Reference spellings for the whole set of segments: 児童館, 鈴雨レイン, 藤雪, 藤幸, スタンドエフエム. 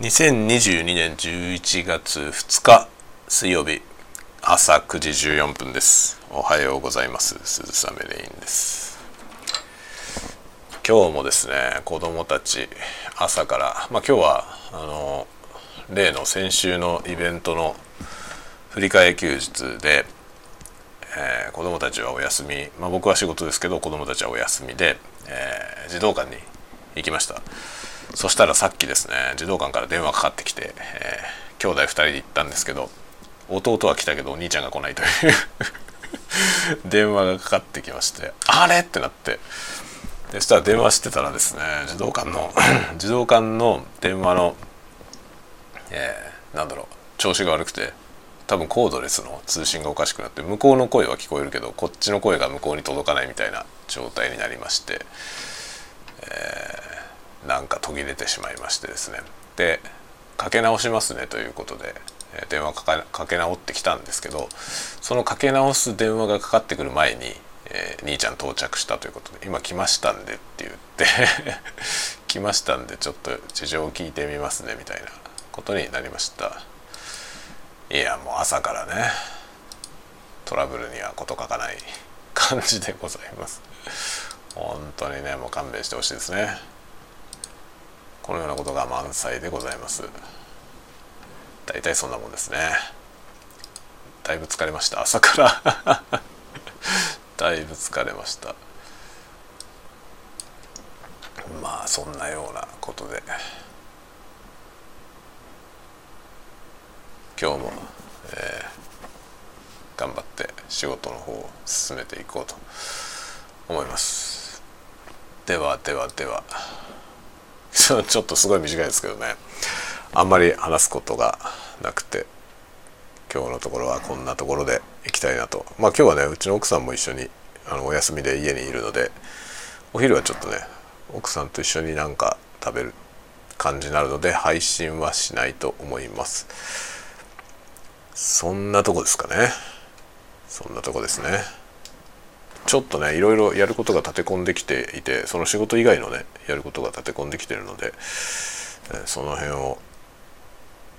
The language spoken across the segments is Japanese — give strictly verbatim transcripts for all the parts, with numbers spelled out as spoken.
にせんにじゅうにねんじゅういちがつふつか水曜日朝くじじゅうよんぷんです。おはようございます。鈴雨レインです。今日もですね、子どもたち朝から、まあ、今日はあの例の先週のイベントの振り替え休日で、えー、子どもたちはお休み、まあ、僕は仕事ですけど子どもたちはお休みで、えー、児童館に行きました。そしたらさっきですね、児童館から電話かかってきて、えー、兄弟ふたりで行ったんですけど、弟は来たけどお兄ちゃんが来ないという電話がかかってきまして、あれってなって、でそしたら電話してたらですね、児童館の児童館の電話の、えー、なんだろう、調子が悪くて、多分コードレスの通信がおかしくなって、向こうの声は聞こえるけどこっちの声が向こうに届かないみたいな状態になりまして、えーなんか途切れてしまいましてですね、でかけ直しますねということで電話か か, かけ直ってきたんですけど、そのかけ直す電話がかかってくる前に、えー、兄ちゃん到着したということで、今来ましたんでって言って来ましたんでちょっと事情を聞いてみますねみたいなことになりました。いや、もう朝からね、トラブルには事欠かない感じでございます。本当にね、もう勘弁してほしいですね。このようなことが満載でございます。だいたいそんなもんですね。だいぶ疲れました。朝からだいぶ疲れました。まあそんなようなことで、今日も、えー、頑張って仕事の方を進めていこうと思います。ではではでは。ちょっとすごい短いですけどね、あんまり話すことがなくて、今日のところはこんなところで行きたいなと。まあ今日はね、うちの奥さんも一緒にあのお休みで家にいるので、お昼はちょっとね奥さんと一緒になんか食べる感じになるので配信はしないと思います。そんなとこですかね。そんなとこですね。ちょっとね、いろいろやることが立て込んできていて、その仕事以外のねやることが立て込んできているので、その辺を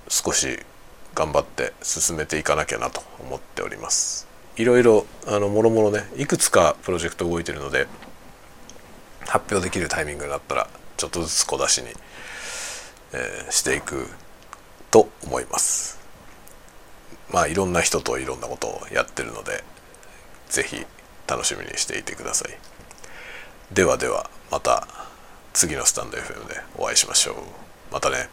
少し頑張って進めていかなきゃなと思っております。いろいろあのもろもろね、いくつかプロジェクト動いているので、発表できるタイミングになったらちょっとずつ小出しに、えー、していくと思います。まあいろんな人といろんなことをやってるので、ぜひ楽しみにしていてください。ではでは、また次のスタンドエフエムでお会いしましょう。またね。